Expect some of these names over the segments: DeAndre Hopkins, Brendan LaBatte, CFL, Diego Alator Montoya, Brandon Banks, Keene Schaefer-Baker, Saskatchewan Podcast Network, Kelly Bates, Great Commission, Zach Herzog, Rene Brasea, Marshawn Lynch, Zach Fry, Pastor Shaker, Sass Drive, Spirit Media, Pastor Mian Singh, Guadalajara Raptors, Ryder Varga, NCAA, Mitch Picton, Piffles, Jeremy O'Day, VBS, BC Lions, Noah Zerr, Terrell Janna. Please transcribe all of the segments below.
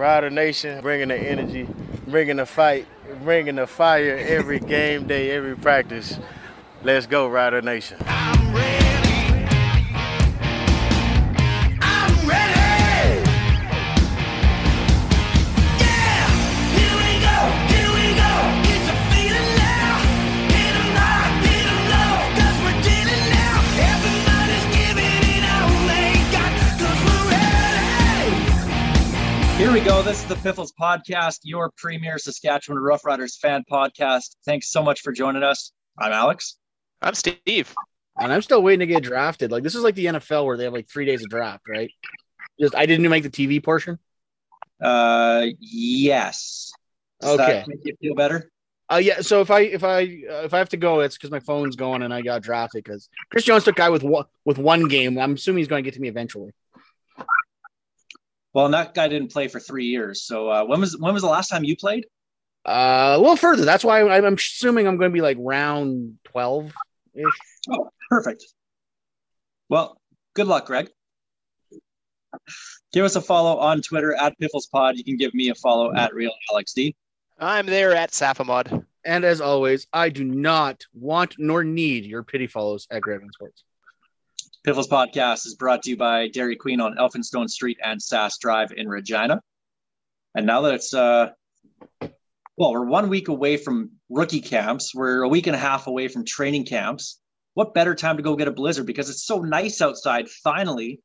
Rider Nation, bringing the energy, bringing the fight, bringing the fire every game day, every practice. Let's go, Rider Nation. I'm ready. I'm ready. Yeah, here we go, get your feeling loud. Hit 'em high, hit 'em low, 'cause we're dealing now. Everybody's giving it all they got, 'cause we're ready. Here we go, this is the Piffles Podcast, your premier Saskatchewan Rough Riders fan podcast. Thanks so much for joining us. I'm Alex. I'm Steve. And I'm still waiting to get drafted. Like, this is like the NFL where they have like 3 days of draft, right? Just, I didn't make the TV portion. Yes. Does that make you feel better? Yeah. So if I have to go, it's because my phone's going and I got drafted because Chris Jones took guy with one game. I'm assuming he's going to get to me eventually. Well, that guy didn't play for 3 years. So when was the last time you played? A little further. That's why I'm assuming I'm going to be like round 12. Oh, perfect. Well, good luck, Greg. Give us a follow on Twitter at PifflesPod. You can give me a follow at RealAlexD. I'm there at Safamod. And as always, I do not want nor need your pity follows at Graven Sports. Piffles Podcast is brought to you by Dairy Queen on Elphinstone Street and Sass Drive in Regina. And now that it's well, we're 1 week away from rookie camps. We're a week and a half away from training camps. What better time to go get a blizzard because it's so nice outside. Finally,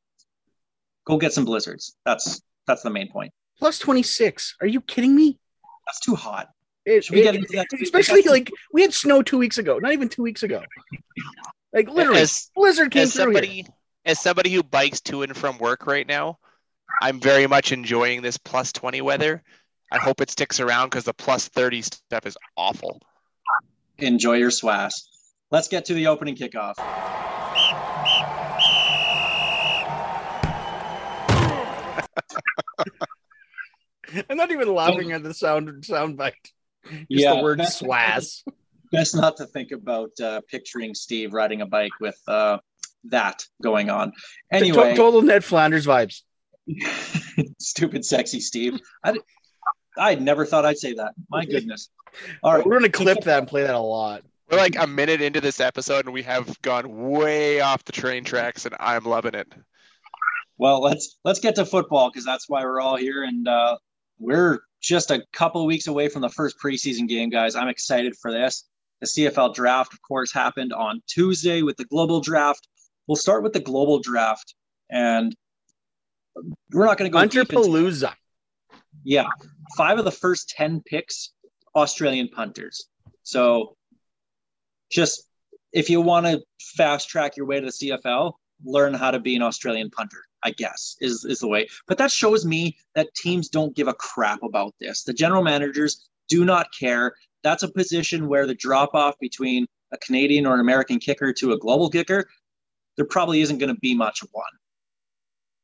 go get some blizzards. That's the main point. Plus 26. Are you kidding me? That's too hot. Especially like we had snow 2 weeks ago, not even 2 weeks ago. Like literally, blizzard came through here. As somebody who bikes to and from work right now, I'm very much enjoying this plus 20 weather. I hope it sticks around because the plus 30 stuff is awful. Enjoy your swash. Let's get to the opening kickoff. I'm not even laughing at the soundbite. Just the word swash. Best not to think about picturing Steve riding a bike with that going on. Anyway, total Ned Flanders vibes. Stupid, sexy Steve. I never thought I'd say that. My goodness. All right. We're going to clip that and play that a lot. We're like a minute into this episode and we have gone way off the train tracks and I'm loving it. Well, let's get to football because that's why we're all here. And we're just a couple of weeks away from the first preseason game, guys. I'm excited for this. The CFL draft, of course, happened on Tuesday with the global draft. We'll start with the global draft and we're not going to go Hunter Palooza. Yeah, 5 of the first 10 picks, Australian punters. So just if you want to fast track your way to the CFL, learn how to be an Australian punter, I guess, is the way. But that shows me that teams don't give a crap about this. The general managers do not care. That's a position where the drop-off between a Canadian or an American kicker to a global kicker, there probably isn't going to be much of one.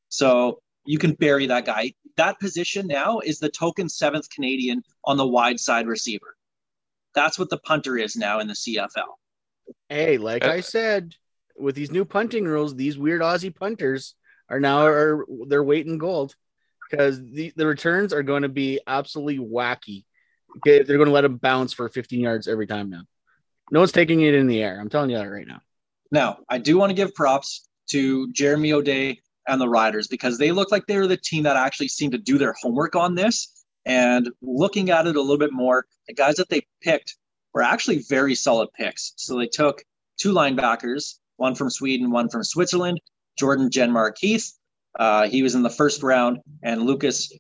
So you can bury that guy. That position now is the token 7th Canadian on the wide side receiver. That's what the punter is now in the CFL. Hey, like I said, with these new punting rules, these weird Aussie punters are now their weight in gold because the returns are going to be absolutely wacky. Okay, they're going to let them bounce for 15 yards every time now. No one's taking it in the air. I'm telling you that right now. Now, I do want to give props to Jeremy O'Day and the Riders because they look like they were the team that actually seemed to do their homework on this. And looking at it a little bit more, the guys that they picked were actually very solid picks. So they took 2 linebackers, one from Sweden, one from Switzerland, Jordan Genmar Keith. He was in the first round, and Lucas,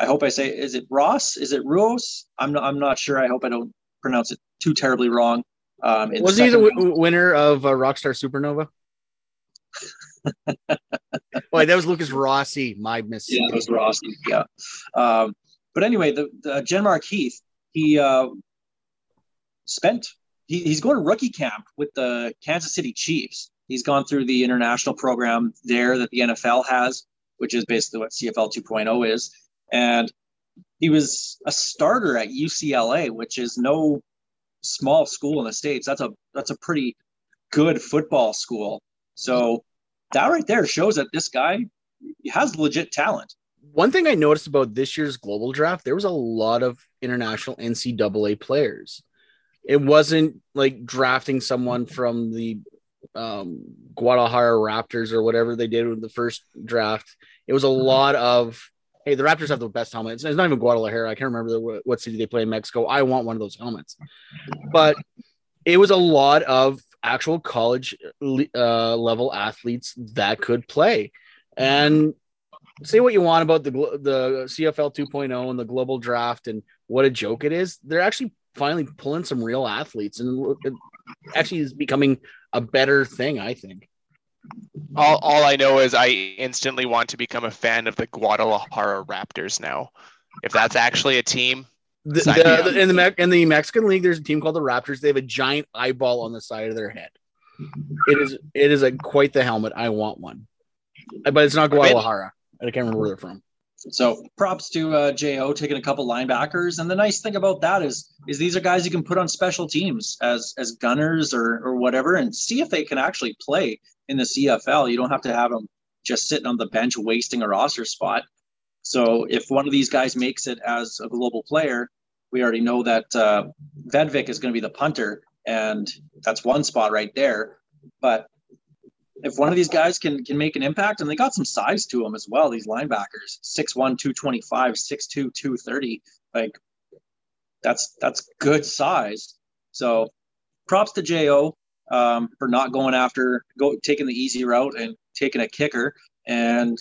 I hope I say, is it Ross? Is it Ruos? I'm not sure. I hope I don't pronounce it too terribly wrong. Was he the winner of Rockstar Supernova? Boy, that was Lucas Rossi, my mistake. Yeah, that was Rossi, yeah. But anyway, the Genmar Keith, he's going to rookie camp with the Kansas City Chiefs. He's gone through the international program there that the NFL has, which is basically what CFL 2.0 is. And he was a starter at UCLA, which is no small school in the States. That's a pretty good football school. So that right there shows that this guy has legit talent. One thing I noticed about this year's global draft, there was a lot of international NCAA players. It wasn't like drafting someone from the Guadalajara Raptors or whatever they did with the first draft. It was a lot of, hey, the Raptors have the best helmets. It's not even Guadalajara. I can't remember what city they play in Mexico. I want one of those helmets. But it was a lot of actual college level athletes that could play. And say what you want about the CFL 2.0 and the global draft and what a joke it is. They're actually finally pulling some real athletes, and it actually is becoming a better thing, I think. All I know is I instantly want to become a fan of the Guadalajara Raptors now. If that's actually a team. In the Mexican League, there's a team called the Raptors. They have a giant eyeball on the side of their head. It is a quite the helmet. I want one. But it's not Guadalajara. I can't remember where they're from. So props to J.O. taking a couple linebackers. And the nice thing about that is these are guys you can put on special teams as gunners or whatever, and see if they can actually play in the CFL. You don't have to have them just sitting on the bench wasting a roster spot. So if one of these guys makes it as a global player, we already know that Vedvik is going to be the punter, and that's one spot right there. But if one of these guys can make an impact, and they got some size to them as well, these linebackers, 6'1", 225, 6'2", 230, like that's good size. So props to J.O. For not going after, taking the easy route and taking a kicker and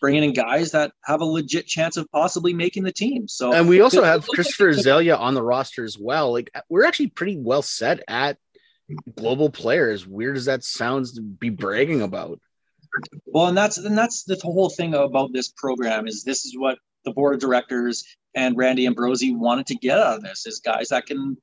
bringing in guys that have a legit chance of possibly making the team. So, and we also have Christopher Zelia on the roster as well. Like, we're actually pretty well set at global players, weird as that sounds to be bragging about. Well, and that's the whole thing about this program is this is what the board of directors and Randy Ambrosi wanted to get out of this is guys that can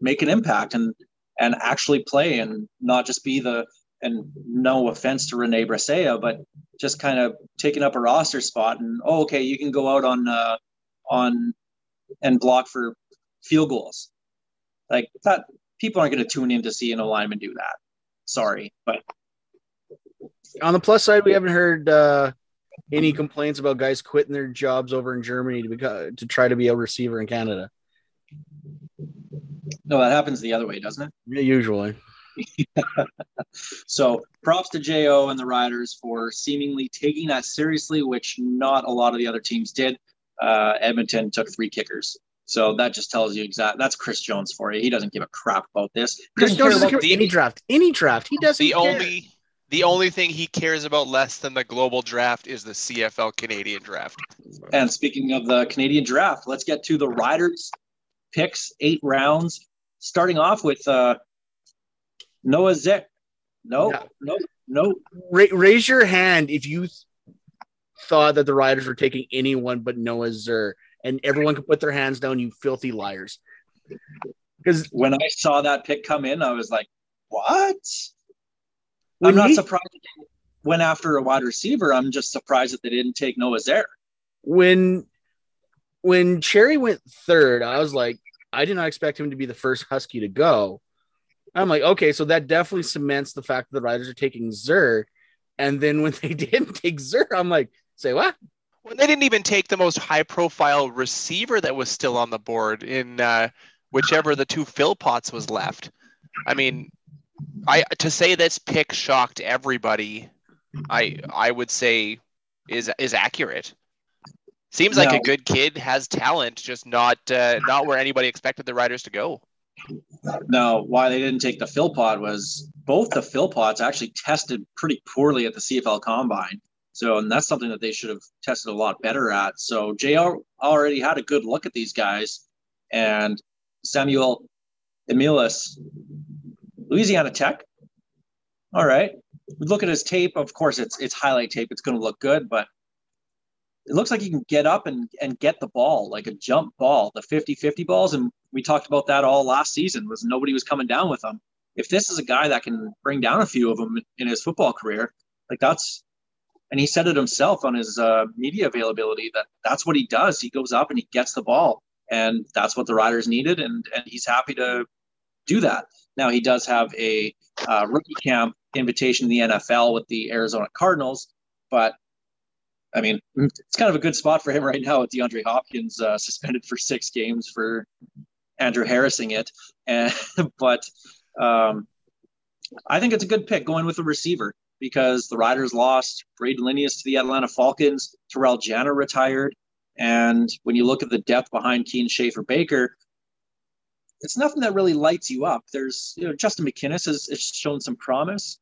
make an impact and actually play and not just be the, and no offense to Rene Brasea, but just kind of taking up a roster spot and, oh, okay, you can go out on and block for field goals. Like that, people aren't going to tune in to see an alignment do that. Sorry, but on the plus side, we haven't heard any complaints about guys quitting their jobs over in Germany to try to be a receiver in Canada. No, that happens the other way, doesn't it? Yeah, usually. So props to J.O. and the Riders for seemingly taking that seriously, which not a lot of the other teams did. Edmonton took 3 kickers. So that just tells you exactly. That's Chris Jones for you. He doesn't give a crap about this. Chris Jones doesn't care about any draft. He doesn't care. The only thing he cares about less than the global draft is the CFL Canadian draft. And speaking of the Canadian draft, let's get to the Riders picks, 8 rounds, starting off with Noah Zerr. No. Raise your hand if you thought that the Riders were taking anyone but Noah Zerr. And everyone can put their hands down, you filthy liars. Because when I saw that pick come in, I was like, what? I'm not surprised they went after a wide receiver. I'm just surprised that they didn't take Noah Zerr. When Cherry went third, I was like, I did not expect him to be the first Husky to go. I'm like, okay, so that definitely cements the fact that the Riders are taking Zerr. And then when they didn't take Zerr, I'm like, say what? When they didn't even take the most high-profile receiver that was still on the board in whichever the 2 Philpots was left. I mean, to say this pick shocked everybody, I would say is accurate. Seems like a good kid, has talent, just not where anybody expected the Riders to go. No, why they didn't take the Philpot was both the Philpots actually tested pretty poorly at the CFL Combine. So, and that's something that they should have tested a lot better at. So, JR already had a good look at these guys. And Samuel Emilis, Louisiana Tech. All right. We look at his tape. Of course, it's highlight tape. It's going to look good, but it looks like he can get up and get the ball, like a jump ball, the 50-50 balls. And we talked about that all last season, was nobody was coming down with him. If this is a guy that can bring down a few of them in his football career, like that's... And he said it himself on his media availability that that's what he does. He goes up and he gets the ball, and that's what the Riders needed, and he's happy to do that. Now, he does have a rookie camp invitation in the NFL with the Arizona Cardinals, but I mean, it's kind of a good spot for him right now with DeAndre Hopkins suspended for 6 games for Andrew Harrising it. And, but I think it's a good pick going with a receiver because the Riders lost Braden Linnaeus to the Atlanta Falcons. Terrell Janna retired. And when you look at the depth behind Keene Schaefer-Baker, it's nothing that really lights you up. There's, you know, Justin McInnes has shown some promise.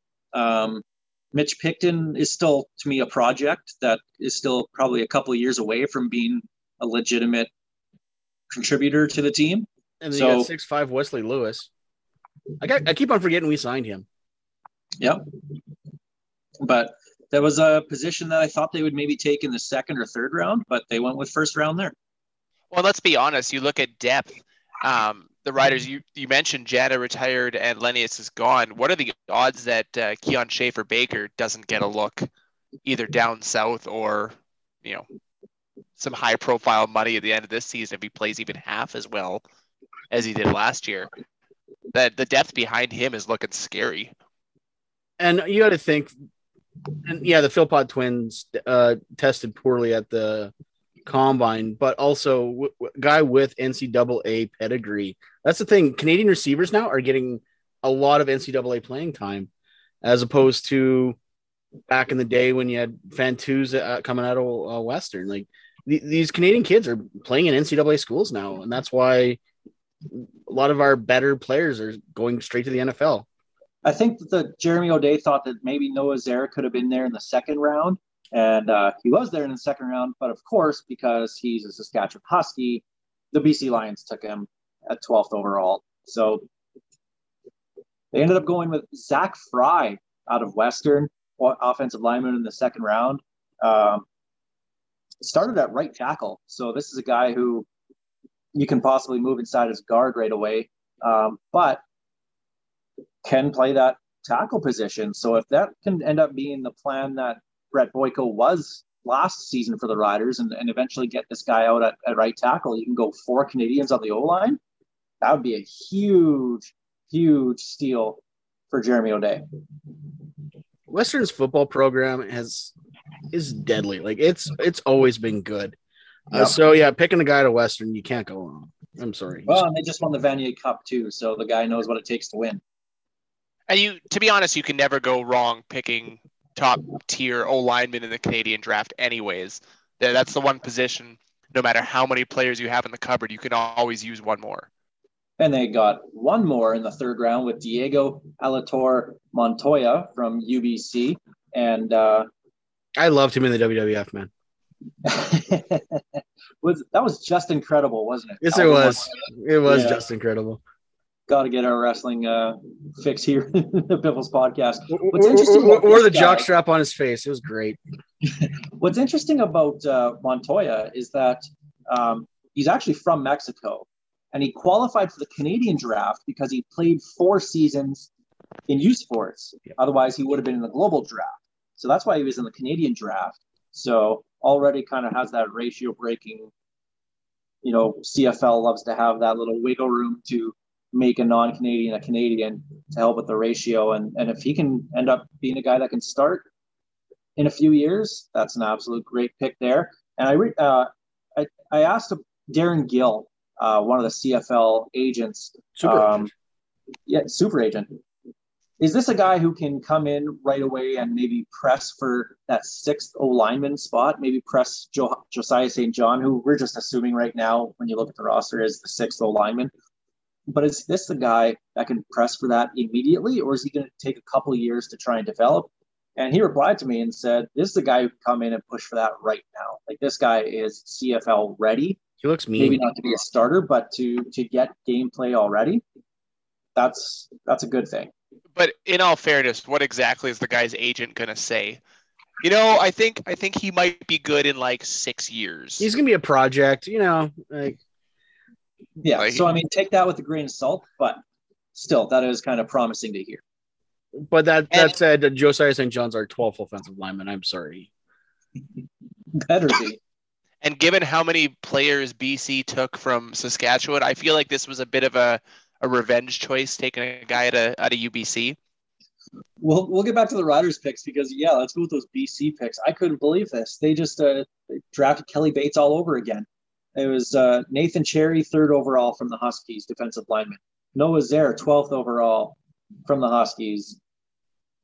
Mitch Picton is still, to me, a project that is still probably a couple of years away from being a legitimate contributor to the team. And then you got 6'5" Wesley Lewis. I keep on forgetting we signed him. Yep. But that was a position that I thought they would maybe take in the 2nd or 3rd round, but they went with 1st round there. Well, let's be honest. You look at depth. The Riders, you mentioned Janna retired and Linnaeus is gone. What are the odds that Keon Schaefer-Baker doesn't get a look either down south or, you know, some high-profile money at the end of this season if he plays even half as well as he did last year? That the depth behind him is looking scary. And you got to think, and yeah, the Philpot twins tested poorly at the combine, but also guy with NCAA pedigree. That's the thing. Canadian receivers now are getting a lot of NCAA playing time as opposed to back in the day when you had Fantuz coming out of Western. Like these Canadian kids are playing in NCAA schools now, and that's why a lot of our better players are going straight to the NFL. I think that Jeremy O'Day thought that maybe Noah Zerr could have been there in the 2nd round. And he was there in the 2nd round, but of course, because he's a Saskatchewan Husky, the BC Lions took him at 12th overall. So they ended up going with Zach Fry out of Western, offensive lineman in the 2nd round. Started at right tackle. So this is a guy who you can possibly move inside his guard right away, but can play that tackle position. So if that can end up being the plan that Brett Boyko was last season for the Riders and eventually get this guy out at right tackle, you can go 4 Canadians on the O-line. That would be a huge, huge steal for Jeremy O'Day. Western's football program is deadly. Like it's always been good. Yep. So yeah, picking a guy to Western, you can't go wrong. I'm sorry. Well, and they just won the Vanier Cup too. So the guy knows what it takes to win. And to be honest, you can never go wrong picking top tier O lineman in the Canadian draft anyways. That's the one position, no matter how many players you have in the cupboard, you can always use one more. And they got one more in the 3rd round with Diego Alator Montoya from UBC. And I loved him in the WWF, man. That was just incredible, wasn't it? Yes, it was yeah. Just incredible. Got to get our wrestling fix here in the Piffles podcast. What's interesting or the jockstrap on his face. It was great. What's interesting about Montoya is that he's actually from Mexico, and he qualified for the Canadian draft because he played 4 seasons in U Sports. Otherwise, he would have been in the global draft. So that's why he was in the Canadian draft. So already kind of has that ratio breaking. You know, CFL loves to have that little wiggle room to make a non-Canadian a Canadian to help with the ratio. And if he can end up being a guy that can start in a few years, that's an absolute great pick there. And I asked Darren Gill, one of the CFL agents, super agent, is this a guy who can come in right away and maybe press for that 6th O-lineman spot, maybe press Josiah St. John, who we're just assuming right now when you look at the roster is the 6th O-lineman? But is this the guy that can press for that immediately, or is he going to take a couple of years to try and develop? And he replied to me and said, this is the guy who can come in and push for that right now. Like, this guy is CFL ready. He looks mean. Maybe not to be a starter, but to get gameplay already. That's a good thing. But in all fairness, what exactly is the guy's agent going to say? You know, I think he might be good in like 6 years. He's going to be a project, you know, like. Yeah, so I mean, take that with a grain of salt, but still, that is kind of promising to hear. But that said, Josiah St. John's our 12th offensive lineman. I'm sorry. Better be. And given how many players BC took from Saskatchewan, I feel like this was a bit of a revenge choice, taking a guy out of UBC. We'll get back to the Riders picks because, yeah, let's go with those BC picks. I couldn't believe this. They just drafted Kelly Bates all over again. It was Nathan Cherry, 3rd overall from the Huskies, defensive lineman. Noah Zerr, 12th overall from the Huskies.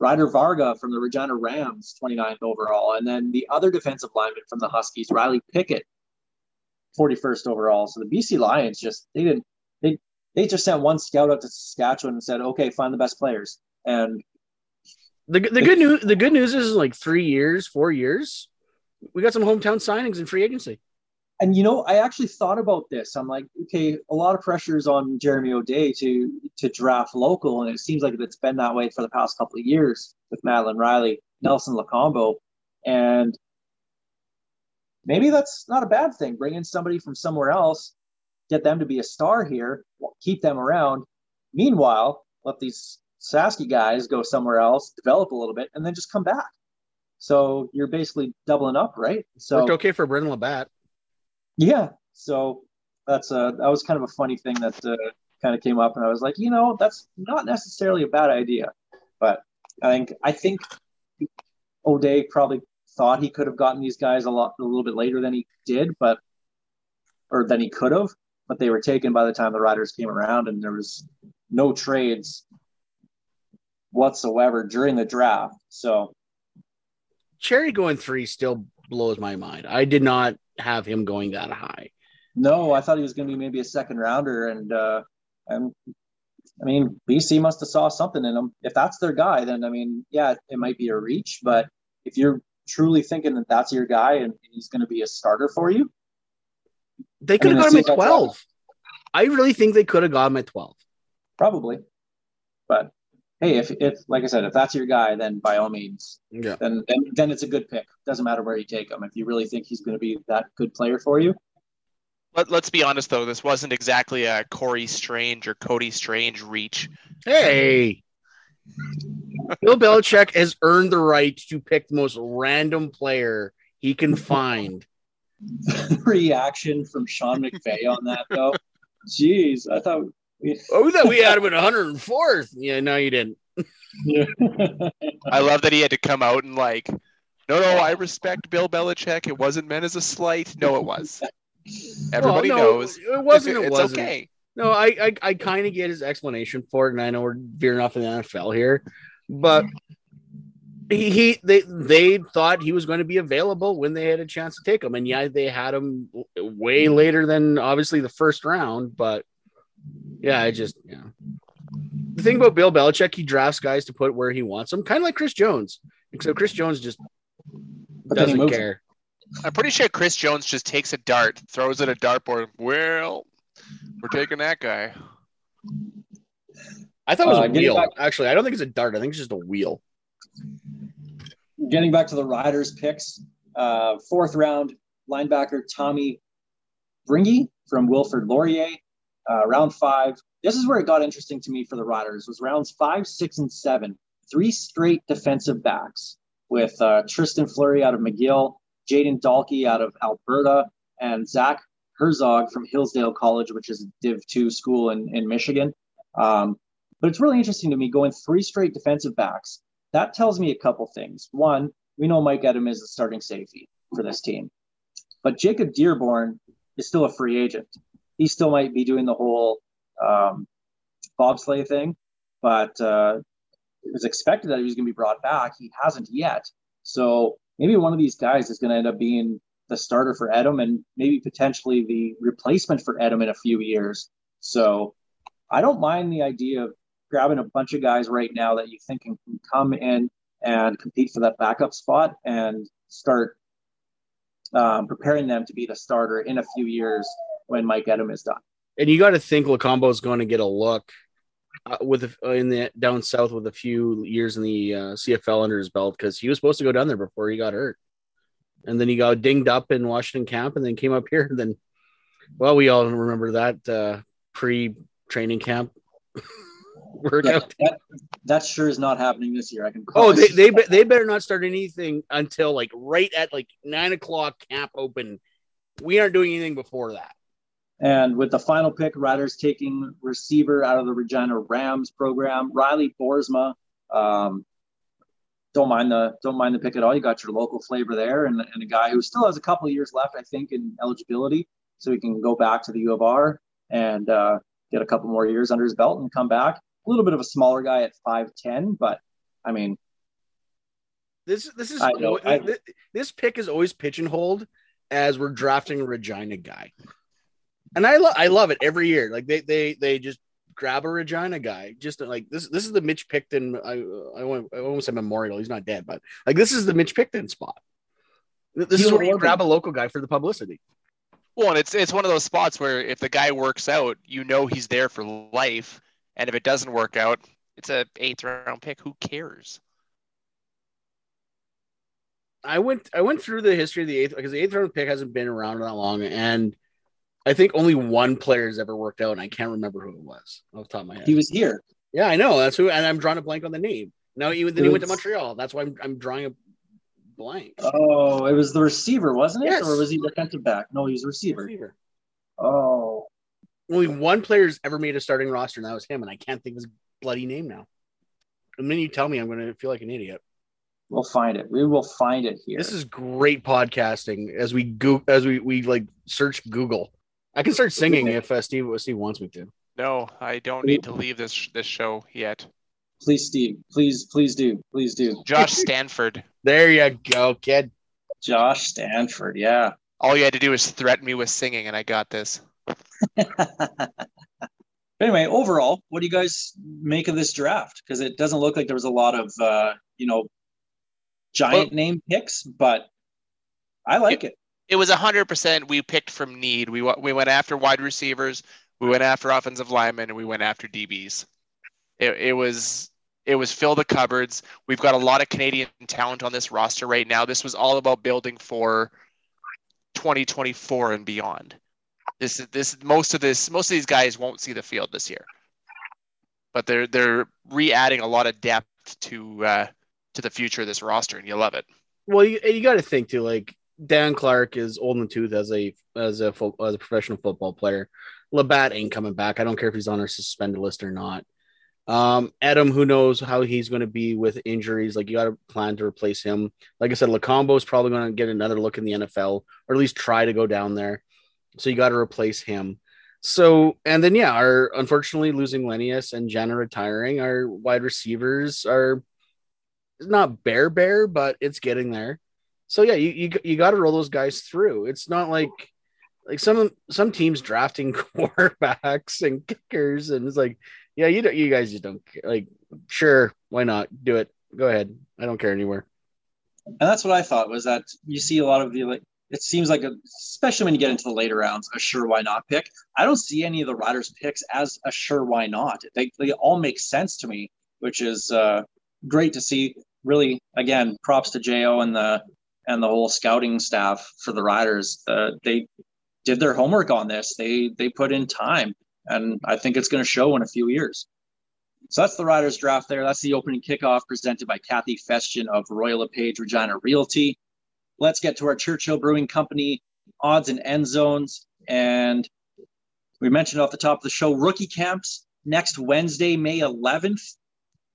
Ryder Varga from the Regina Rams, 29th overall. And then the other defensive lineman from the Huskies, Riley Pickett, 41st overall. So the BC Lions just they just sent one scout out to Saskatchewan and said, okay, find the best players. And the good news is like 4 years. We got some hometown signings in free agency. And, you know, I actually thought about this. I'm like, okay, a lot of pressure is on Jeremy O'Day to draft local, and it seems like it's been that way for the past couple of years with Madeline Riley, Nelson Lacombo, and maybe that's not a bad thing. Bring in somebody from somewhere else, get them to be a star here, keep them around. Meanwhile, let these Sasky guys go somewhere else, develop a little bit, and then just come back. So you're basically doubling up, right? So worked okay for Brendan LaBatte. Yeah, so that was kind of a funny thing that kind of came up, and I was like, you know, that's not necessarily a bad idea, but I think O'Day probably thought he could have gotten these guys a little bit later than he did, but they were taken by the time the Riders came around, and there was no trades whatsoever during the draft. So Cherry going 3 still blows my mind. I did not have him going that high. No, I thought he was going to be maybe a second rounder, and I mean BC must have saw something in him. If that's their guy, then I mean, yeah, it might be a reach, but if you're truly thinking that that's your guy and he's going to be a starter for you, they could have got him at 12. I really think they could have got him at 12. Probably. But hey, if like I said, if that's your guy, then by all means, yeah. Then it's a good pick. Doesn't matter where you take him. If you really think he's going to be that good player for you. Let's be honest, though. This wasn't exactly a Corey Strange or Cody Strange reach. Hey. Bill Belichick has earned the right to pick the most random player he can find. Reaction from Sean McVay on that, though. Jeez, I thought... Oh, that we had him at 104th. Yeah, no, you didn't. I love that he had to come out and like, no, I respect Bill Belichick. It wasn't meant as a slight. No, it was. Everybody knows. It wasn't. It's okay. No, I kind of get his explanation for it, and I know we're veering off in the NFL here, but they thought he was going to be available when they had a chance to take him, and yeah, they had him way later than obviously the first round, but. Yeah, the thing about Bill Belichick, he drafts guys to put where he wants them, kind of like Chris Jones, except Chris Jones just doesn't care. I'm pretty sure Chris Jones just takes a dart, throws it at a dartboard. Well, we're taking that guy. I thought it was a wheel. Actually, I don't think it's a dart. I think it's just a wheel. Getting back to the Riders picks, 4th round linebacker Tommy Bringy from Wilfrid Laurier. Round 5. This is where it got interesting to me for the Riders. Was rounds 5, 6, and 7. 3 straight defensive backs with Tristan Fleury out of McGill, Jaden Dahlke out of Alberta, and Zach Herzog from Hillsdale College, which is a Div 2 school in Michigan. But it's really interesting to me going 3 straight defensive backs. That tells me a couple things. One, we know Mike Edom is the starting safety for this team, but Jacob Dearborn is still a free agent. He still might be doing the whole bobsleigh thing, but it was expected that he was going to be brought back. He hasn't yet. So maybe one of these guys is going to end up being the starter for Edom and maybe potentially the replacement for Edom in a few years. So I don't mind the idea of grabbing a bunch of guys right now that you think can come in and compete for that backup spot and start preparing them to be the starter in a few years when Mike Edom is done. And you got to think Lacombo is going to get a look in the down south with a few years in the CFL under his belt, because he was supposed to go down there before he got hurt. And then he got dinged up in Washington camp and then came up here. And then, well, we all remember that pre-training camp workout. Yeah, that sure is not happening this year. I can call they better not start anything until like right at like 9:00 camp open. We aren't doing anything before that. And with the final pick, Riders taking receiver out of the Regina Rams program, Riley Boersma Don't mind the pick at all. You got your local flavor there, and a guy who still has a couple of years left, I think, in eligibility, so he can go back to the U of R and get a couple more years under his belt and come back. A little bit of a smaller guy at 5'10", but I mean, this pick is always pigeonholed as we're drafting a Regina guy, and I love it every year. Like they just grab a Regina guy, just like this is the Mitch Picton. I almost said memorial. He's not dead, but like this is the Mitch Picton spot. This is where you grab a local guy for the publicity. Well, and it's one of those spots where if the guy works out, you know he's there for life, and if it doesn't work out, it's an 8th round pick. Who cares? I went through the history of the 8th, because the 8th round pick hasn't been around that long, and I think only one player has ever worked out, and I can't remember who it was off the top of my head. He was here. Yeah, I know. That's who, and I'm drawing a blank on the name. No, then he went to Montreal. That's why I'm drawing a blank. Oh, it was the receiver, wasn't it? Yes. Or was he defensive back? No, he was a receiver. Oh. Only one player's ever made a starting roster, and that was him, and I can't think of his bloody name now. And then you tell me I'm going to feel like an idiot. We'll find it. We will find it here. This is great podcasting as we search Google. I can start singing if Steve wants me to. No, I don't need to leave this show yet. Please, Steve. Please do. Josh Stanford. There you go, kid. Josh Stanford. Yeah. All you had to do is threaten me with singing, and I got this. Anyway, overall, what do you guys make of this draft? Because it doesn't look like there was a lot of giant name picks, but I like it. It was 100%. We picked from need. We went after wide receivers. We went after offensive linemen, and we went after DBs. It was fill the cupboards. We've got a lot of Canadian talent on this roster right now. This was all about building for 2024 and beyond. Most of these guys won't see the field this year, but they're re-adding a lot of depth to the future of this roster, and you love it. Well, you got to think too, like Dan Clark is old in the tooth as a professional football player. LaBatte ain't coming back. I don't care if he's on our suspended list or not. Adam, who knows how he's going to be with injuries. Like, you got to plan to replace him. Like I said, Lacombo is probably going to get another look in the NFL, or at least try to go down there. So you got to replace him. So, and then, yeah, unfortunately losing Linnaeus and Jenna retiring, our wide receivers are not bare, but it's getting there. So yeah, you got to roll those guys through. It's not like some teams drafting quarterbacks and kickers, and it's like, yeah, you guys just don't care. Like, sure, why not do it? Go ahead, I don't care anymore. And that's what I thought, was that you see a lot of the, like, it seems like, especially when you get into the later rounds, a sure why not pick. I don't see any of the Riders picks as a sure why not. They all make sense to me, which is great to see. Really, again, props to Jo and the whole scouting staff for the Riders. They did their homework on this. They put in time, and I think it's going to show in a few years. So that's the Riders draft there. That's the opening kickoff presented by Kathy Festian of Royal LePage Regina Realty. Let's get to our Churchill Brewing Company odds and end zones. And we mentioned off the top of the show, rookie camps next Wednesday, May 11th.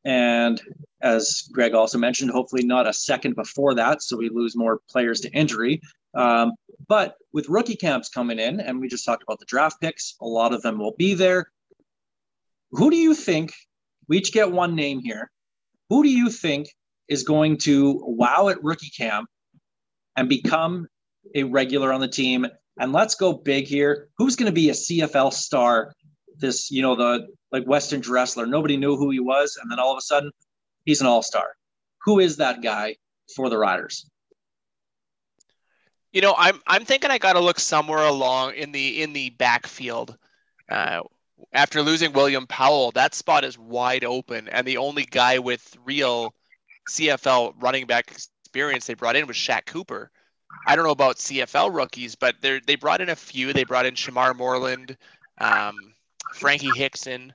And as Greg also mentioned, hopefully not a second before that, so we lose more players to injury. But with rookie camps coming in, and we just talked about the draft picks, a lot of them will be there. Who do you think, we each get one name here, who do you think is going to wow at rookie camp and become a regular on the team? And let's go big here. Who's going to be a CFL star? This, Western wrestler. Nobody knew who he was, and then all of a sudden, he's an all-star. Who is that guy for the Riders? You know, I'm thinking I got to look somewhere along in the backfield. After losing William Powell, that spot is wide open, and the only guy with real CFL running back experience they brought in was Shaq Cooper. I don't know about CFL rookies, but they brought in a few. They brought in Shamar Moreland. Frankie Hickson.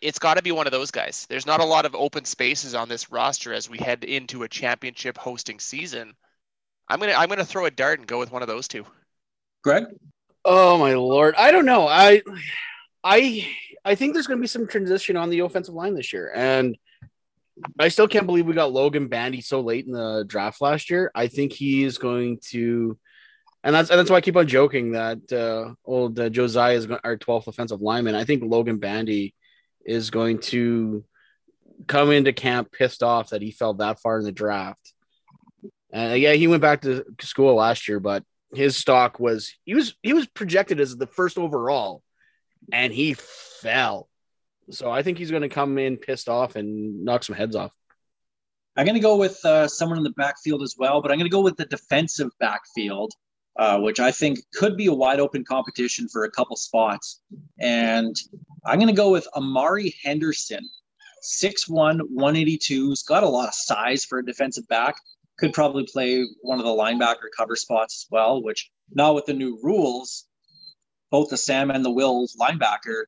It's got to be one of those guys. There's not a lot of open spaces on this roster as we head into a championship hosting season. I'm gonna throw a dart and go with one of those two. Greg? Oh my Lord, I don't know. I think there's gonna be some transition on the offensive line this year, and I still can't believe we got Logan Bandy so late in the draft last year. I think he is going to, and that's why I keep on joking that old Josiah is our 12th offensive lineman. I think Logan Bandy is going to come into camp pissed off that he fell that far in the draft. Yeah, he went back to school last year, but his stock was he was projected as the first overall, and he fell. So I think he's going to come in pissed off and knock some heads off. I'm going to go with someone in the backfield as well, but I'm going to go with the defensive backfield, which I think could be a wide open competition for a couple spots. And I'm going to go with Amari Henderson, 6'1", 182. He's got a lot of size for a defensive back. Could probably play one of the linebacker cover spots as well, which now with the new rules, both the Sam and the Will linebacker,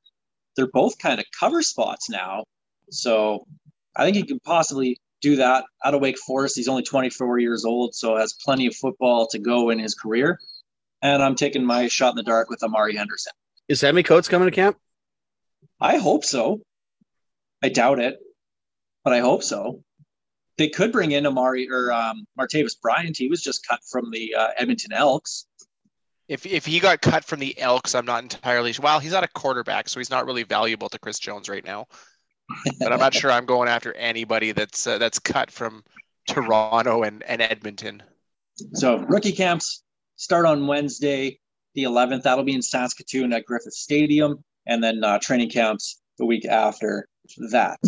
they're both kind of cover spots now. So I think he can possibly do that out of Wake Forest. He's only 24 years old, so has plenty of football to go in his career. And I'm taking my shot in the dark with Amari Henderson. Is Sammy Coates coming to camp? I hope so. I doubt it, but I hope so. They could bring in Amari or Martavis Bryant. He was just cut from the Edmonton Elks. If he got cut from the Elks, I'm not entirely sure. Well, he's not a quarterback, so he's not really valuable to Chris Jones right now. But I'm not sure I'm going after anybody that's cut from Toronto and Edmonton. So rookie camps start on Wednesday, the 11th. That'll be in Saskatoon at Griffith Stadium, and then training camps the week after that.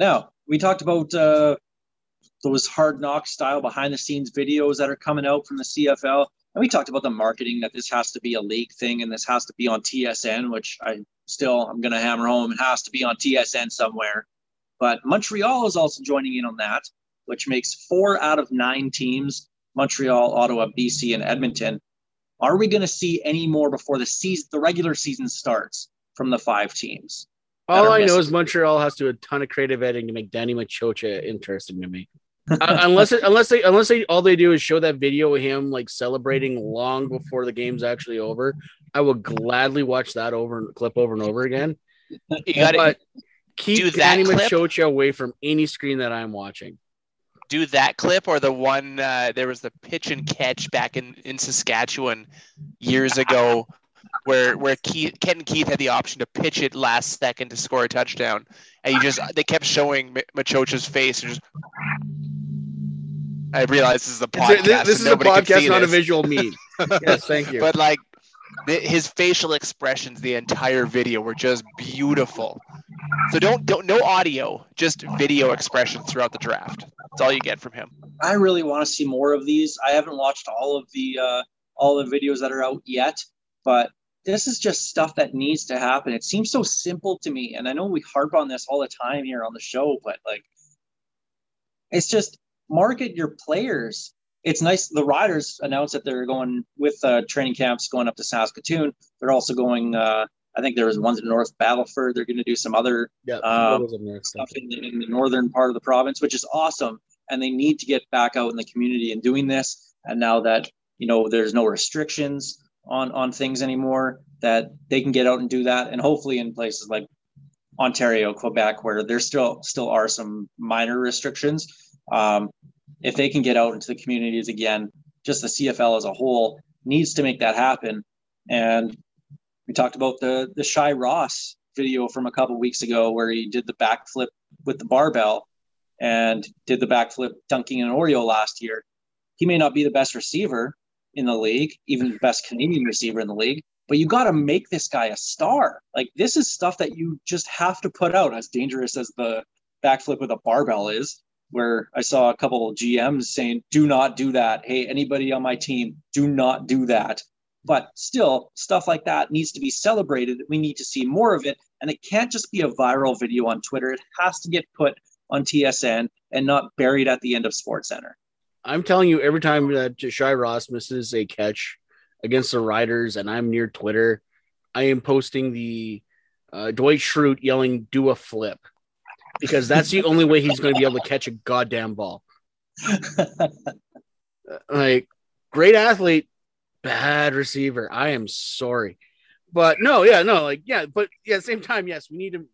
Now, we talked about those hard knock style behind-the-scenes videos that are coming out from the CFL. And we talked about the marketing, that this has to be a league thing and this has to be on TSN, which I'm going to hammer home. It has to be on TSN somewhere. But Montreal is also joining in on that, which makes 4 out of 9 teams, Montreal, Ottawa, BC, and Edmonton. Are we going to see any more before the regular season starts from the 5 teams? All I know is Montreal has to do a ton of creative editing to make Danny Machocha interesting to me. Unless they all they do is show that video of him like celebrating long before the game's actually over, I will gladly watch that over and over again. You gotta keep Danny Machocha away from any screen that I'm watching. Do that clip or the one there was the pitch and catch back in Saskatchewan years ago where Keith had the option to pitch it last second to score a touchdown, and they kept showing Machocha's face and just. I realize this is a podcast. This is a podcast, not a visual meme. Yes, thank you. But like his facial expressions, the entire video were just beautiful. So don't no audio, just video expressions throughout the draft. That's all you get from him. I really want to see more of these. I haven't watched all the videos that are out yet, but this is just stuff that needs to happen. It seems so simple to me, and I know we harp on this all the time here on the show, but like it's just. Market your players. It's nice. The Riders announced that they're going with training camps going up to Saskatoon. They're also going, I think there was ones in North Battleford. They're going to do some other stuff in the northern part of the province, which is awesome. And they need to get back out in the community and doing this. And now that, you know, there's no restrictions on things anymore, that they can get out and do that. And hopefully in places like Ontario, Quebec, where there still are some minor restrictions, if they can get out into the communities again, just the CFL as a whole needs to make that happen. And we talked about the Shy Ross video from a couple weeks ago where he did the backflip with the barbell and did the backflip dunking an Oreo last year. He may not be the best receiver in the league, even the best Canadian receiver in the league, but you got to make this guy a star. Like this is stuff that you just have to put out, as dangerous as the backflip with a barbell is. Where I saw a couple of GMs saying, do not do that. Hey, anybody on my team, do not do that. But still, stuff like that needs to be celebrated. We need to see more of it. And it can't just be a viral video on Twitter. It has to get put on TSN and not buried at the end of SportsCenter. I'm telling you, every time that Ja'Shy Ross misses a catch against the Riders and I'm near Twitter, I am posting the Dwight Schrute yelling, do a flip. Because that's the only way he's going to be able to catch a goddamn ball. Like, great athlete, bad receiver. I am sorry. But no, yeah, no, like, yeah. But yeah, at the same time, yes, we need to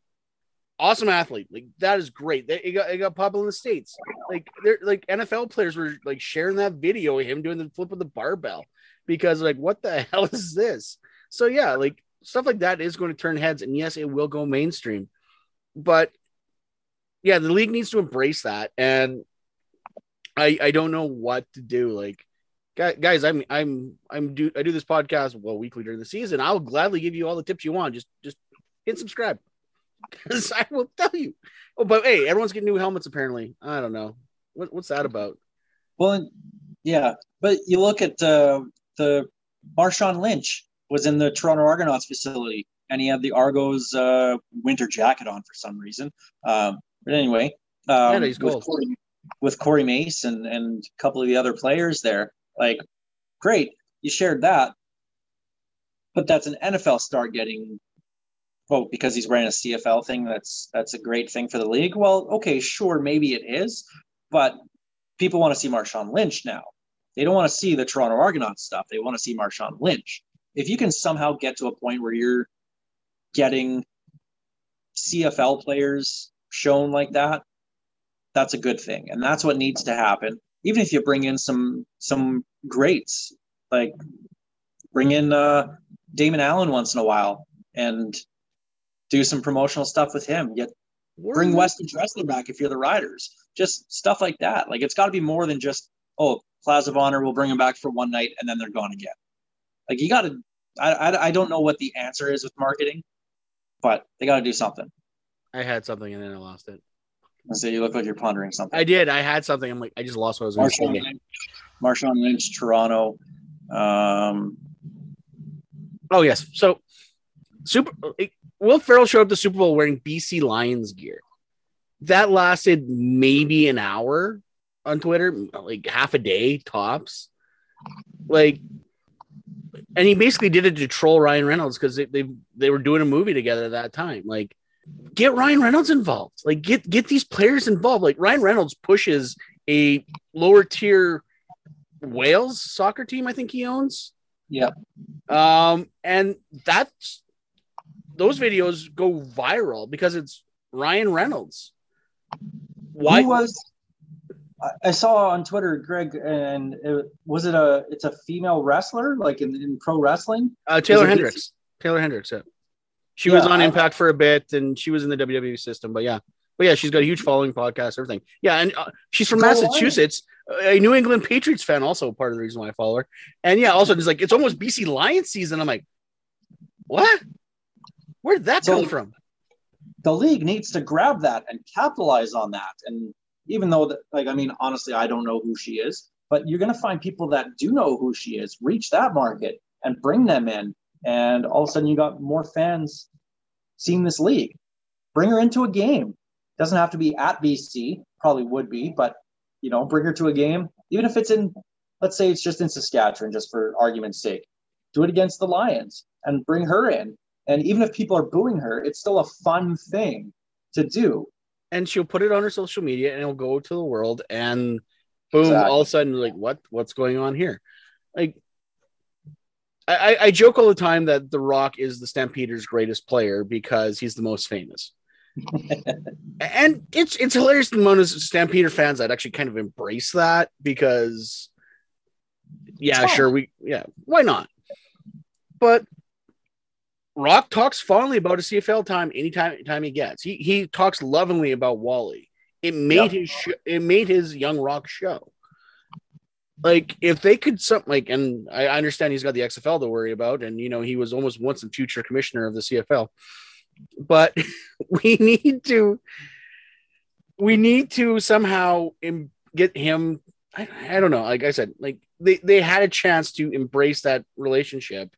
awesome athlete. Like, that is great. It got popular in the States. Like, they're like NFL players were like sharing that video of him doing the flip of the barbell because, like, what the hell is this? So yeah, like stuff like that is going to turn heads, and yes, it will go mainstream, but yeah, the league needs to embrace that. And I don't know what to do. Like, guys, I do this podcast weekly during the season. I'll gladly give you all the tips you want. Just hit subscribe, because I will tell you. Oh, but hey, everyone's getting new helmets apparently. I don't know what's that about. Well, yeah, but you look at the Marshawn Lynch was in the Toronto Argonauts facility, and he had the Argos winter jacket on for some reason. But anyway, he's cool. With Corey Mace and a couple of the other players there, like, great, you shared that, but that's an NFL star getting vote because he's wearing a CFL thing. That's a great thing for the league. Well, okay, sure, maybe it is, but people want to see Marshawn Lynch now. They don't want to see the Toronto Argonauts stuff. They want to see Marshawn Lynch. If you can somehow get to a point where you're getting CFL players shown like that, that's a good thing. And that's what needs to happen. Even if you bring in some greats, like bring in Damon Allen once in a while and do some promotional stuff with him. Yet bring Weston Dressler back if you're the Riders. Just stuff like that. Like, it's got to be more than just, oh, Plaza of Honor, we'll bring them back for one night and then they're gone again. Like, you got to – I don't know what the answer is with marketing, but they got to do something. I had something and then I lost it. So you look like you're pondering something. I did. I had something. I'm like, I just lost what I was going to say. Marshawn Lynch, Toronto. Oh, yes. So Will Ferrell showed up to Super Bowl wearing BC Lions gear. That lasted maybe an hour on Twitter, like half a day tops. Like – and he basically did it to troll Ryan Reynolds because they were doing a movie together at that time. Like, get Ryan Reynolds involved. Like, get these players involved. Like, Ryan Reynolds pushes a lower tier Wales soccer team, I think he owns. Yeah. And those videos go viral because it's Ryan Reynolds. Why was I saw on Twitter, Greg, and it's a female wrestler, like in pro wrestling. Taylor Hendricks. Yeah. She was on Impact for a bit, and she was in the WWE system. But yeah, she's got a huge following, podcast, everything. Yeah, and she's from Massachusetts, a New England Patriots fan, also part of the reason why I follow her. And yeah, also just like it's almost BC Lions season. I'm like, what? Where'd that come from? The league needs to grab that and capitalize on that, and. Even though, honestly, I don't know who she is, but you're going to find people that do know who she is, reach that market and bring them in. And all of a sudden you got more fans seeing this league. Bring her into a game. Doesn't have to be at BC, probably would be, but, bring her to a game. Even if it's let's say it's just in Saskatchewan, just for argument's sake, do it against the Lions and bring her in. And even if people are booing her, it's still a fun thing to do. And she'll put it on her social media and it'll go to the world and boom, exactly. All of a sudden, like, what's going on here? Like, I joke all the time that The Rock is the Stampeders' greatest player because he's the most famous. And it's hilarious the amount of Stampeder fans that actually kind of embrace that because, yeah, sure, why not? But Rock talks fondly about his CFL time anytime he gets. He talks lovingly about Wally. It made his Young Rock show. Like, if they could something like, and I understand he's got the XFL to worry about, and he was almost once a future commissioner of the CFL. But we need to somehow get him. I don't know. Like I said, like they had a chance to embrace that relationship.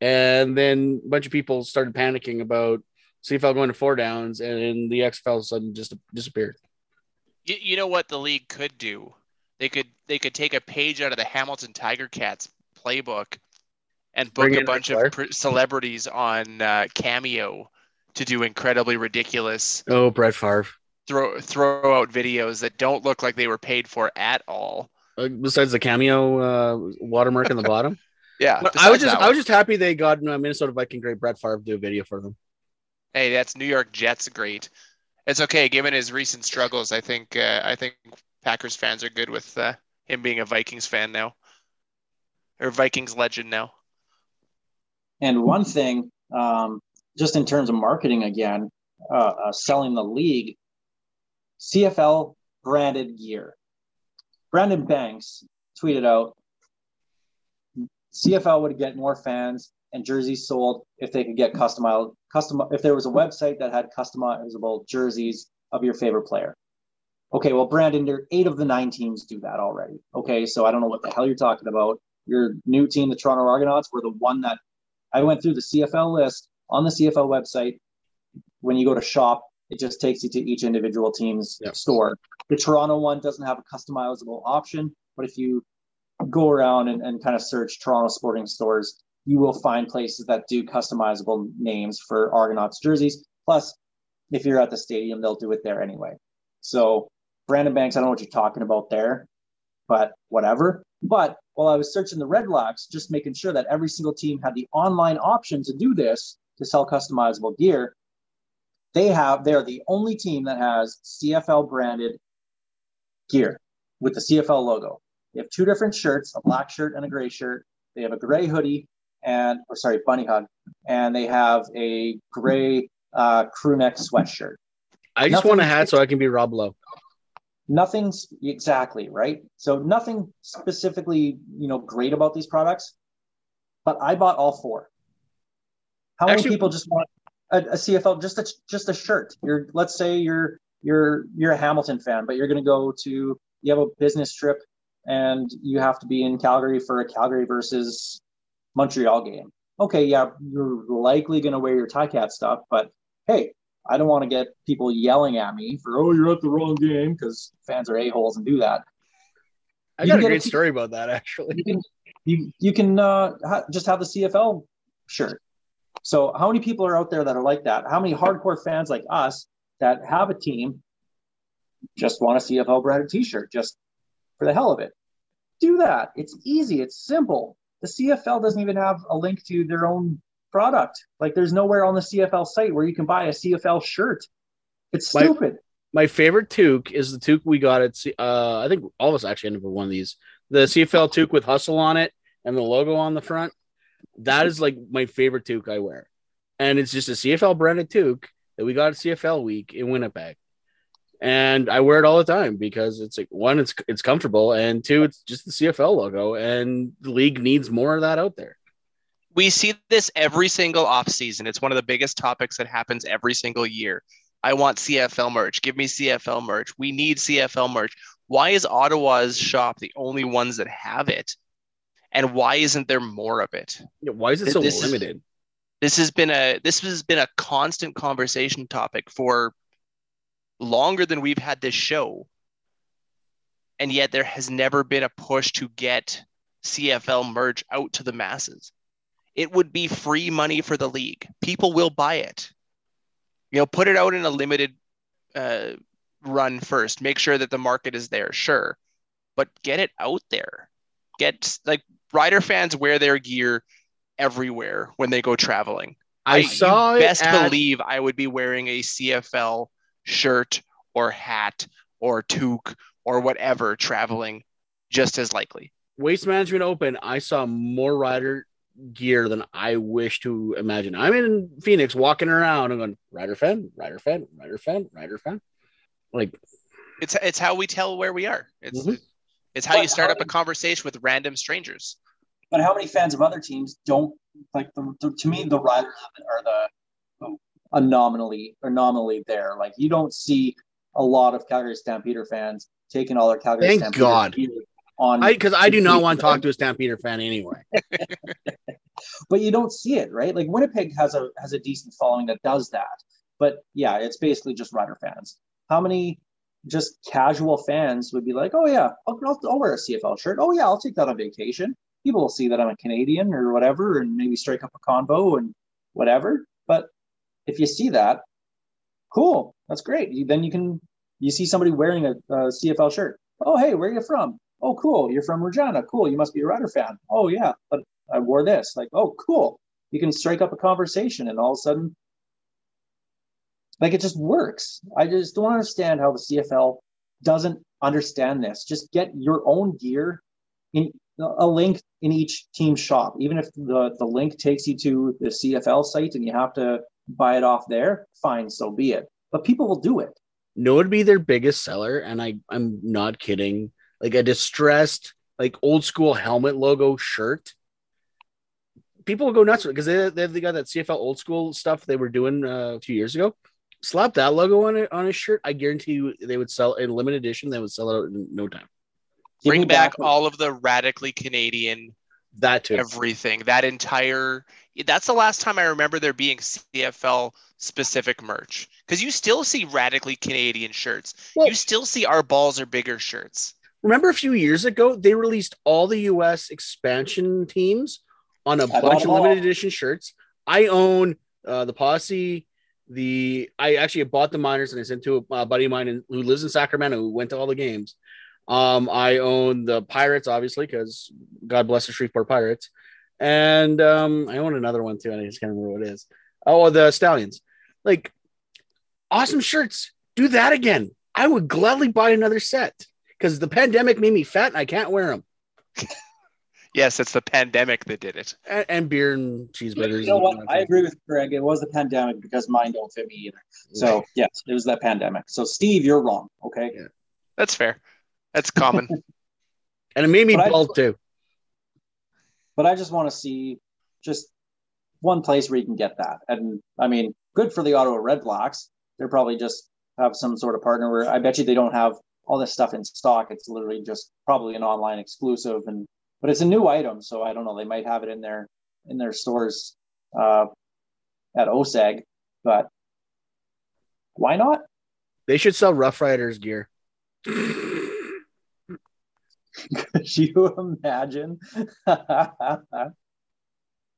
And then a bunch of people started panicking about CFL going to 4 downs, and the XFL suddenly just disappeared. You know what the league could do? They could take a page out of the Hamilton Tiger Cats playbook and book a bunch of celebrities on Cameo to do incredibly ridiculous. Oh, Brett Favre. Throw out videos that don't look like they were paid for at all. Besides the Cameo watermark on the bottom. Yeah, I was just happy they got Minnesota Viking great Brett Favre to do a video for them. hey, that's New York Jets great. It's okay, given his recent struggles. I think Packers fans are good with him being a Vikings fan now, or Vikings legend now. And one thing, just in terms of marketing again, selling the league, CFL branded gear. Brandon Banks tweeted out, CFL would get more fans and jerseys sold if they could get custom. If there was a website that had customizable jerseys of your favorite player. Okay, well, Brandon, there are 8 of the 9 teams do that already. Okay, so I don't know what the hell you're talking about. Your new team, the Toronto Argonauts, were the one that I went through the CFL list on the CFL website. When you go to shop, it just takes you to each individual team's store. The Toronto one doesn't have a customizable option, but if you go around and kind of search Toronto sporting stores, you will find places that do customizable names for Argonauts jerseys. Plus, if you're at the stadium, they'll do it there anyway. So Brandon Banks, I don't know what you're talking about there, but whatever. But while I was searching the Red Blacks, just making sure that every single team had the online option to do this, to sell customizable gear, they're the only team that has CFL branded gear with the CFL logo. They have 2 different shirts, a black shirt and a gray shirt. They have a gray hoodie bunny hug, and they have a gray crew neck sweatshirt. I just want a hat so I can be Rob Lowe. Nothing exactly, right? So nothing specifically, great about these products, but I bought all 4. How many people just want a CFL, just a shirt? Let's say you're a Hamilton fan, but you're going to you have a business trip and you have to be in Calgary for a Calgary versus Montreal game. Okay, yeah, you're likely going to wear your Ticat stuff, but hey, I don't want to get people yelling at me for, oh, you're at the wrong game, because fans are a-holes and do that. I got a great story about that, actually. You can just have the CFL shirt. So how many people are out there that are like that? How many hardcore fans like us that have a team just want a CFL branded t-shirt just for the hell of it? Do that. It's easy. It's simple. The CFL doesn't even have a link to their own product. Like, there's nowhere on the CFL site where you can buy a CFL shirt. It's stupid. My favorite toque is the toque we got at I think all of us actually ended up with one of these. The CFL toque with Hustle on it and the logo on the front. That is like my favorite toque I wear. And it's just a CFL branded toque that we got at CFL week in Winnipeg. And I wear it all the time because it's like, one, it's comfortable, and 2, it's just the CFL logo, and the league needs more of that out there. We see this every single offseason. It's one of the biggest topics that happens every single year. I want CFL merch. Give me CFL merch. We need CFL merch. Why is Ottawa's shop the only ones that have it? And why isn't there more of it? Yeah, why is it so limited? This has been a constant conversation topic for longer than we've had this show. And yet there has never been a push to get CFL merch out to the masses. It would be free money for the league. People will buy it. Put it out in a limited run first. Make sure that the market is there, sure. But get it out there. Rider fans wear their gear everywhere when they go traveling. Believe I would be wearing a CFL shirt or hat or toque or whatever traveling just as likely. Waste Management Open, I saw more Rider gear than I wish to imagine. I'm in Phoenix walking around and going, Rider fan. Like, it's how we tell where we are. It's how you start up a conversation with random strangers. But how many fans of other teams don't like to me, the Riders are the anomaly there. Like, you don't see a lot of Calgary Stampeder fans taking all their Calgary Stampeder gear on, because I do not want to talk to a Stampeder fan anyway. But you don't see it, right? Like, Winnipeg has a decent following that does that. But yeah, it's basically just Rider fans. How many just casual fans would be like, oh yeah, I'll wear a CFL shirt. Oh yeah, I'll take that on vacation. People will see that I'm a Canadian or whatever, and maybe strike up a convo and whatever. But if you see that, cool, that's great. You see somebody wearing a CFL shirt. Oh hey, where are you from? Oh, cool. You're from Regina. Cool. You must be a Rider fan. Oh, yeah. But I wore this. Like, oh, cool. You can strike up a conversation, and all of a sudden Like, it just works. I just don't understand how the CFL doesn't understand this. Just get your own gear in a link in each team shop. Even if the link takes you to the CFL site and you have to buy it off there, fine, so be it. But people will do it. No, it'd be their biggest seller, and I'm not kidding. Like a distressed, like old school helmet logo shirt. People will go nuts because they got that CFL old school stuff they were doing a few years ago. Slap that logo on a shirt. I guarantee you they would sell in limited edition. They would sell it out in no time. Bring back all of the radically Canadian, that too. Everything. That's the last time I remember there being CFL specific merch. Because you still see radically Canadian shirts. Well, you still see our balls are bigger shirts. Remember a few years ago, they released all the US expansion teams on a bunch of limited edition shirts. I own the Posse. I actually bought the Miners and I sent to a buddy of mine who lives in Sacramento who went to all the games. I own the Pirates, obviously, because God bless the Shreveport Pirates. And I own another one, too, and I just can't remember what it is. Oh, the Stallions. Like, awesome shirts. Do that again. I would gladly buy another set because the pandemic made me fat and I can't wear them. Yes, it's the pandemic that did it. And beer and cheeseburgers. You know what? I agree with Greg. It was the pandemic because mine don't fit me either. So, yes, it was that pandemic. So, Steve, you're wrong, okay? Yeah. That's fair. That's common. And it made me bald, too. But I just want to see just one place where you can get that. And, I mean, good for the Ottawa Redblacks. They're probably just have some sort of partner where I bet you they don't have all this stuff in stock. It's literally just probably an online exclusive and but it's a new item, so I don't know. They might have it in their stores at OSAG, but why not? They should sell Rough Riders gear. Could you imagine?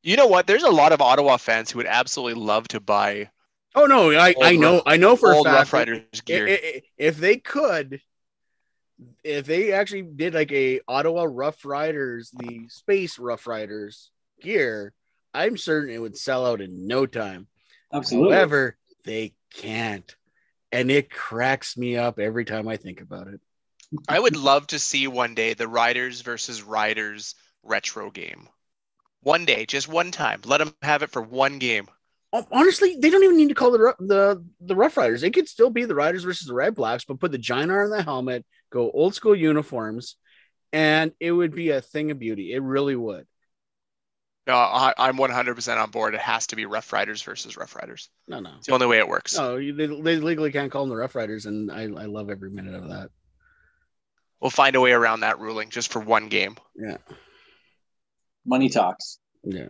You know what? There's a lot of Ottawa fans who would absolutely love to buy. Oh no, I know for a fact Rough Riders gear. If they could. If they actually did like a Ottawa Rough Riders, the Space Rough Riders gear, I'm certain it would sell out in no time. Absolutely. However, they can't. And it cracks me up every time I think about it. I would love to see one day the Riders versus Riders retro game. One day, just one time. Let them have it for one game. Honestly, they don't even need to call the Rough Riders. It could still be the Riders versus the Redblacks, but put the giant R on the helmet, go old school uniforms, and it would be a thing of beauty. It really would. No, I'm 100% on board. It has to be Rough Riders versus Rough Riders. No. It's the only way it works. No, they legally can't call them the Rough Riders, and I love every minute of that. We'll find a way around that ruling just for one game. Yeah. Money talks. Yeah.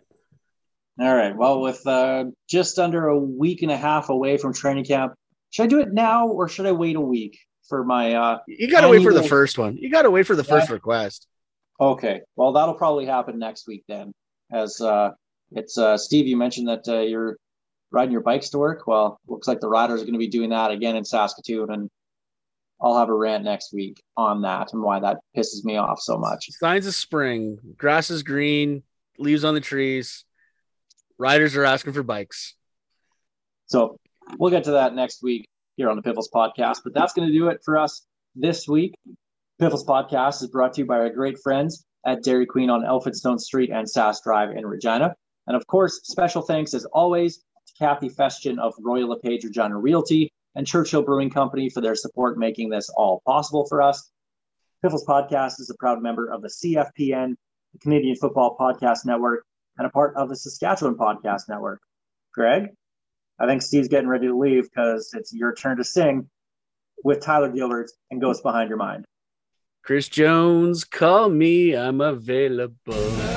All right. Well, with just under a week and a half away from training camp, should I do it now or should I wait a week for my? You got to wait for the first one. You got to wait for the first request. Okay. Well, that'll probably happen next week then. As it's Steve, you mentioned that you're riding your bikes to work. Well, looks like the Riders are going to be doing that again in Saskatoon, and I'll have a rant next week on that and why that pisses me off so much. Signs of spring. Grass is green. Leaves on the trees. Riders are asking for bikes. So we'll get to that next week here on the Piffles Podcast, but that's going to do it for us this week. Piffles Podcast is brought to you by our great friends at Dairy Queen on Elphinstone Street and Sass Drive in Regina. And of course, special thanks as always to Kathy Festian of Royal LePage Regina Realty and Churchill Brewing Company for their support, making this all possible for us. Piffles Podcast is a proud member of the CFPN, the Canadian Football Podcast Network, and a part of the Saskatchewan Podcast Network. Greg, I think Steve's getting ready to leave because it's your turn to sing with Tyler Gilbert and Ghost Behind Your Mind. Chris Jones, call me. I'm available.